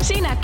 Sinä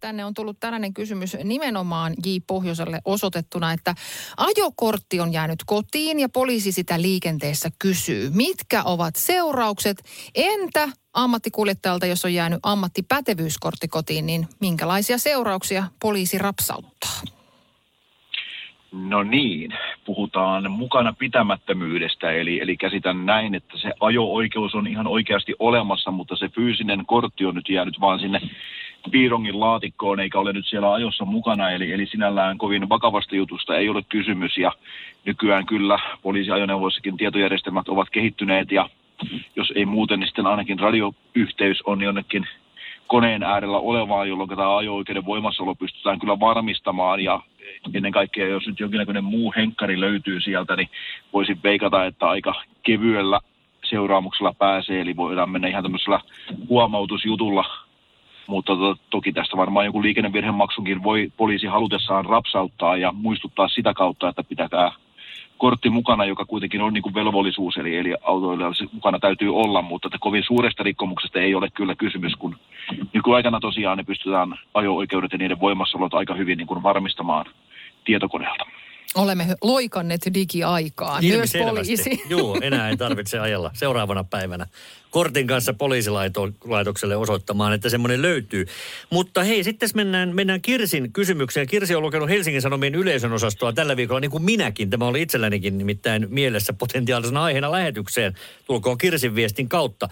Tänne on tullut tällainen kysymys nimenomaan J. Pohjoselle osoitettuna, että ajokortti on jäänyt kotiin ja poliisi sitä liikenteessä kysyy. Mitkä ovat seuraukset? Entä ammattikuljettajalta, jos on jäänyt ammattipätevyyskortti kotiin, niin minkälaisia seurauksia poliisi rapsauttaa? No niin, puhutaan mukana pitämättömyydestä, eli käsitän näin, että se ajo-oikeus on ihan oikeasti olemassa, mutta se fyysinen kortti on nyt jäänyt vaan sinne piirongin laatikkoon, eikä ole nyt siellä ajossa mukana, eli sinällään kovin vakavasta jutusta ei ole kysymys, ja nykyään kyllä poliisiajoneuvoissakin tietojärjestelmät ovat kehittyneet, ja jos ei muuten, niin sitten ainakin radioyhteys on jonnekin koneen äärellä olevaa, jolloin tämä ajo-oikeuden voimassaolo pystytään kyllä varmistamaan, ja ennen kaikkea, jos nyt jonkinlainen muu henkkari löytyy sieltä, niin voisin veikata, että aika kevyellä seuraamuksella pääsee, eli voidaan mennä ihan tämmöisellä huomautusjutulla, mutta toki tästä varmaan joku liikennevirhemaksunkin voi poliisi halutessaan rapsauttaa ja muistuttaa sitä kautta, että pitää kortti mukana, joka kuitenkin on niin kuin velvollisuus, eli autoilla se mukana täytyy olla, mutta että kovin suuresta rikkomuksesta ei ole kyllä kysymys, kun nykyaikana tosiaan ne pystytään ajo-oikeudet ja niiden voimassaolot aika hyvin niin kuin varmistamaan tietokoneelta. Olemme loikanneet digiaikaa. Myös poliisi. Joo, enää ei tarvitse ajella seuraavana päivänä kortin kanssa poliisilaitokselle osoittamaan, että semmoinen löytyy. Mutta hei, sitten mennään Kirsin kysymykseen. Kirsi on lukenut Helsingin Sanomien yleisön osastoa tällä viikolla, niin kuin minäkin. Tämä oli itsellänikin nimittäin mielessä potentiaalisena aiheena lähetykseen. Tulkoon Kirsin viestin kautta.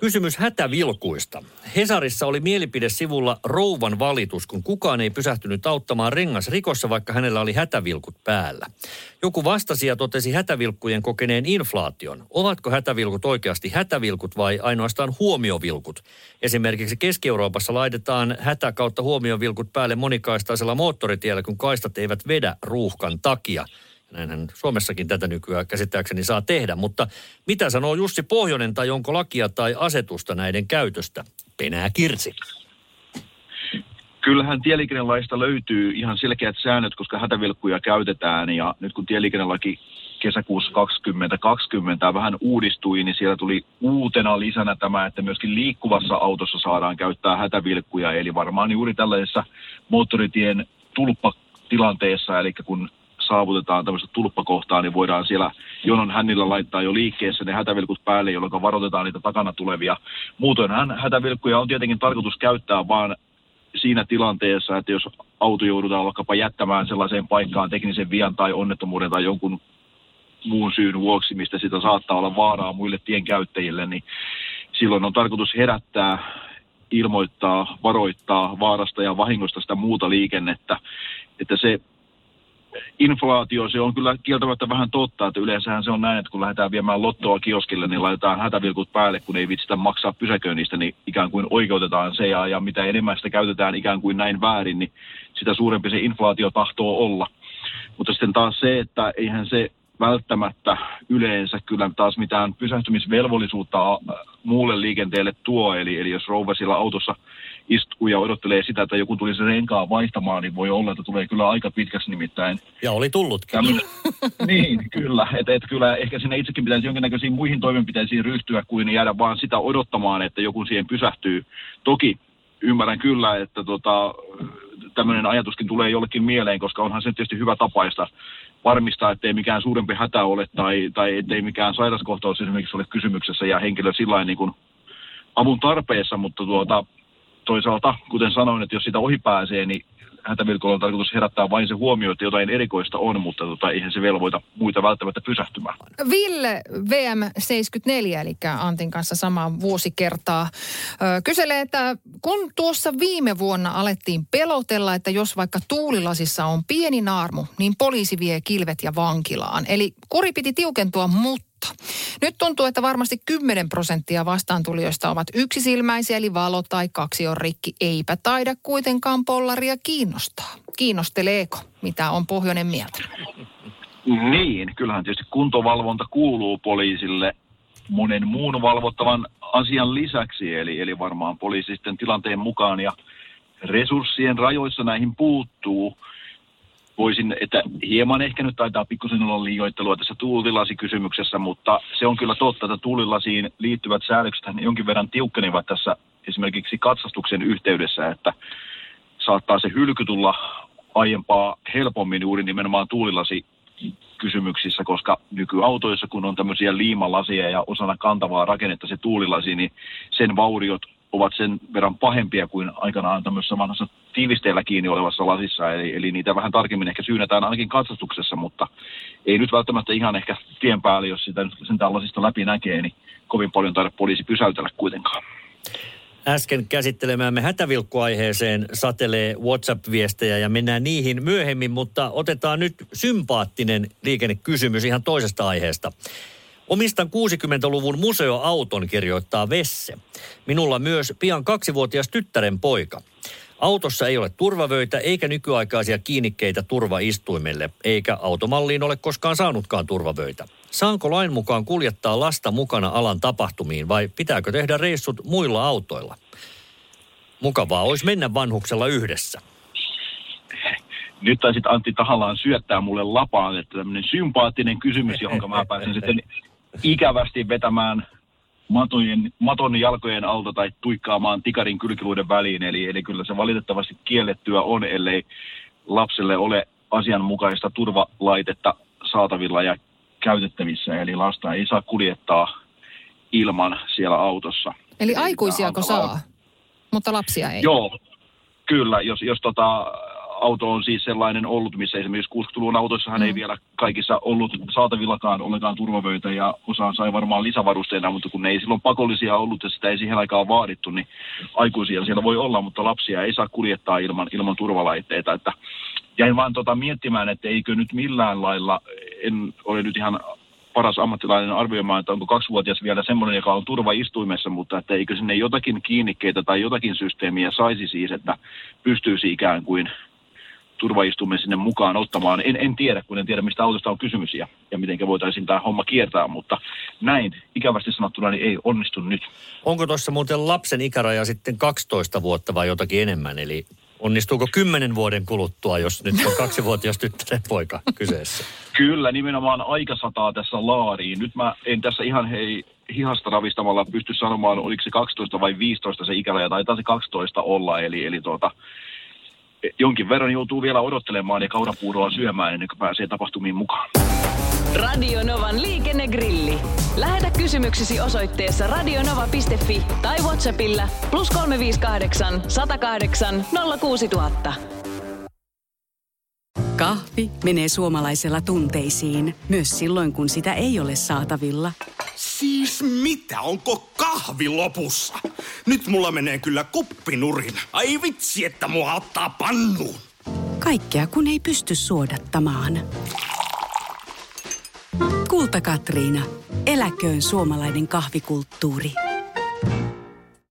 Kysymys hätävilkuista. Hesarissa oli mielipidesivulla rouvan valitus, kun kukaan ei pysähtynyt auttamaan rengasrikossa, vaikka hänellä oli hätävilkut päällä. Joku vastasi ja totesi hätävilkkujen kokeneen inflaation. Ovatko hätävilkut oikeasti hätävilkut vai ainoastaan huomiovilkut? Esimerkiksi Keski-Euroopassa laitetaan hätä/huomiovilkut päälle monikaistaisella moottoritiellä, kun kaistat eivät vedä ruuhkan takia. Näinhän Suomessakin tätä nykyään käsittääkseni saa tehdä, mutta mitä sanoo Jussi Pohjonen tai onko lakia tai asetusta näiden käytöstä? Penää Kirsi. Kyllähän tieliikennelaista löytyy ihan selkeät säännöt, koska hätävilkkuja käytetään ja nyt kun tieliikennelaki kesäkuussa 2020 vähän uudistui, niin siellä tuli uutena lisänä tämä, että myöskin liikkuvassa autossa saadaan käyttää hätävilkkuja, eli varmaan juuri tällaisessa moottoritien tulppatilanteessa, eli kun saavutetaan tämmöistä tulppakohtaa, niin voidaan siellä jonon hännillä laittaa jo liikkeessä ne hätävilkut päälle, jolloin varoitetaan niitä takana tulevia. Muutoinhan hätävilkkuja on tietenkin tarkoitus käyttää vaan siinä tilanteessa, että jos auto joudutaan vaikkapa jättämään sellaiseen paikkaan teknisen vian tai onnettomuuden tai jonkun muun syyn vuoksi, mistä sitä saattaa olla vaaraa muille tienkäyttäjille, niin silloin on tarkoitus herättää, ilmoittaa, varoittaa vaarasta ja vahingosta sitä muuta liikennettä, että se inflaatio, se on kyllä kieltämättä vähän totta, että yleensähän se on näin, että kun lähdetään viemään lottoa kioskille, niin laitetaan hätävilkut päälle, kun ei vitsitä maksaa pysäköinnistä, niin ikään kuin oikeutetaan se, ja mitä enemmän sitä käytetään ikään kuin näin väärin, niin sitä suurempi se inflaatio tahtoo olla. Mutta sitten taas se, että eihän se välttämättä yleensä kyllä taas mitään pysähtymisvelvollisuutta muulle liikenteelle tuo, eli jos rouva siellä autossa istuu ja odottelee sitä, että joku tuli sen renkaan vaihtamaan, niin voi olla, että tulee kyllä aika pitkäksi nimittäin. Ja oli tullutkin. Niin, kyllä. Et kyllä ehkä sinne itsekin pitäisi jonkinnäköisiin muihin toimenpiteisiin ryhtyä, kuin jäädä vaan sitä odottamaan, että joku siihen pysähtyy. Toki ymmärrän kyllä, että tämmöinen ajatuskin tulee jollekin mieleen, koska onhan se tietysti hyvä tapaista varmistaa, ettei mikään suurempi hätä ole tai ettei mikään sairaskohtaus esimerkiksi ole kysymyksessä ja henkilö sillain niin kuin avun tarpeessa, mutta toisaalta, kuten sanoin, että jos sitä ohi pääsee, niin hätävirkoilla on tarkoitus herättää vain se huomio, että jotain erikoista on, mutta eihän se velvoita muita välttämättä pysähtymään. Ville VM74, eli Antin kanssa samaa vuosikertaa, kyselee, että kun tuossa viime vuonna alettiin pelotella, että jos vaikka tuulilasissa on pieni naarmu, niin poliisi vie kilvet ja vankilaan. Eli kuri piti tiukentua, mutta nyt tuntuu, että varmasti 10% vastaantulijoista ovat yksisilmäisiä, eli valo tai kaksi on rikki. Eipä taida kuitenkaan pollaria kiinnostaa. Kiinnosteleeko? Mitä on Pohjonen mieltä? Niin, kyllähän tietysti kuntovalvonta kuuluu poliisille monen muun valvottavan asian lisäksi, eli varmaan poliisi sitten tilanteen mukaan ja resurssien rajoissa näihin puuttuu. Voisin, että hieman ehkä nyt taitaa pikkusen olla liioittelua tässä tuulilasikysymyksessä, mutta se on kyllä totta, että tuulilasiin liittyvät säädökset jonkin verran tiukkenivat tässä esimerkiksi katsastuksen yhteydessä, että saattaa se hylky tulla aiempaa helpommin juuri nimenomaan tuulilasikysymyksissä, koska nykyautoissa, kun on tämmöisiä liimalasia ja osana kantavaa rakennetta se tuulilasi, niin sen vauriot ovat sen verran pahempia kuin aikanaan tämmöisessä vanhassa tiivisteellä kiinni olevassa lasissa. Eli niitä vähän tarkemmin ehkä syynätään ainakin katsastuksessa, mutta ei nyt välttämättä ihan ehkä tien päälle, jos sitä nyt sen lasista läpi näkee, niin kovin paljon taida poliisi pysäytellä kuitenkaan. Äsken käsittelemäämme hätävilkkuaiheeseen satelee WhatsApp-viestejä ja mennään niihin myöhemmin, mutta otetaan nyt sympaattinen liikennekysymys ihan toisesta aiheesta. Omistan 60-luvun museoauton, kirjoittaa Vesse. Minulla myös pian 2-vuotias tyttären poika. Autossa ei ole turvavöitä eikä nykyaikaisia kiinnikkeitä turvaistuimelle, eikä automalliin ole koskaan saanutkaan turvavöitä. Saanko lain mukaan kuljettaa lasta mukana alan tapahtumiin vai pitääkö tehdä reissut muilla autoilla? Mukavaa olisi mennä vanhuksella yhdessä. Nyt taisit Antti tahallaan syöttää mulle lapaan, että tämmöinen sympaattinen kysymys, johon mä pääsen sitten ikävästi vetämään maton jalkojen alta tai tuikkaamaan tikarin kylkiluiden väliin. Eli kyllä se valitettavasti kiellettyä on, ellei lapselle ole asianmukaista turvalaitetta saatavilla ja käytettävissä. Eli lasta ei saa kuljettaa ilman siellä autossa. Eli aikuisiako saa, mutta lapsia ei? Joo, kyllä. Jos auto on siis sellainen ollut, missä esimerkiksi 60-luvun autoissahan ei vielä kaikissa ollut saatavillakaan ollenkaan turvavöitä ja osa sai varmaan lisävarusteena, mutta kun ne ei silloin pakollisia ollut ja sitä ei siihen aikaan vaadittu, niin aikuisia siellä voi olla, mutta lapsia ei saa kuljettaa ilman turvalaitteita. Että jäin vaan miettimään, että eikö nyt millään lailla, en ole nyt ihan paras ammattilainen arvioimaan, että onko 2-vuotias vielä semmoinen, joka on turvaistuimessa, mutta että eikö sinne jotakin kiinnikkeitä tai jotakin systeemiä saisi siis, että pystyisi ikään kuin turvaistumme sinne mukaan ottamaan. En tiedä, kun en tiedä, mistä autosta on kysymys ja miten voitaisiin tämä homma kiertää, mutta näin ikävästi sanottuna niin ei onnistu nyt. Onko tuossa muuten lapsen ikäraja sitten 12 vuotta vai jotakin enemmän? Eli onnistuuko 10 vuoden kuluttua, jos nyt on 2-vuotias tyttären poika kyseessä? Kyllä, nimenomaan aika sataa tässä laariin. Nyt mä en tässä ihan hihasta ravistamalla pysty sanomaan, oliko se 12 vai 15 se ikäraja, taitaa se 12 olla, eli jonkin verran joutuu vielä odottelemaan ja kaurapuuroa syömään ennen kuin pääsee tapahtumiin mukaan. Radio Novan liikennegrilli. Lähetä kysymyksesi osoitteessa radionova.fi tai WhatsAppilla +358 108 06000. Kahvi menee suomalaisella tunteisiin, myös silloin kun sitä ei ole saatavilla. Siis mitä? Onko kahvi lopussa? Nyt mulla menee kyllä kuppinurin. Ai vitsi, että mua ottaa pannuun. Kaikkea kun ei pysty suodattamaan. Kulta Katriina. Eläköön suomalainen kahvikulttuuri.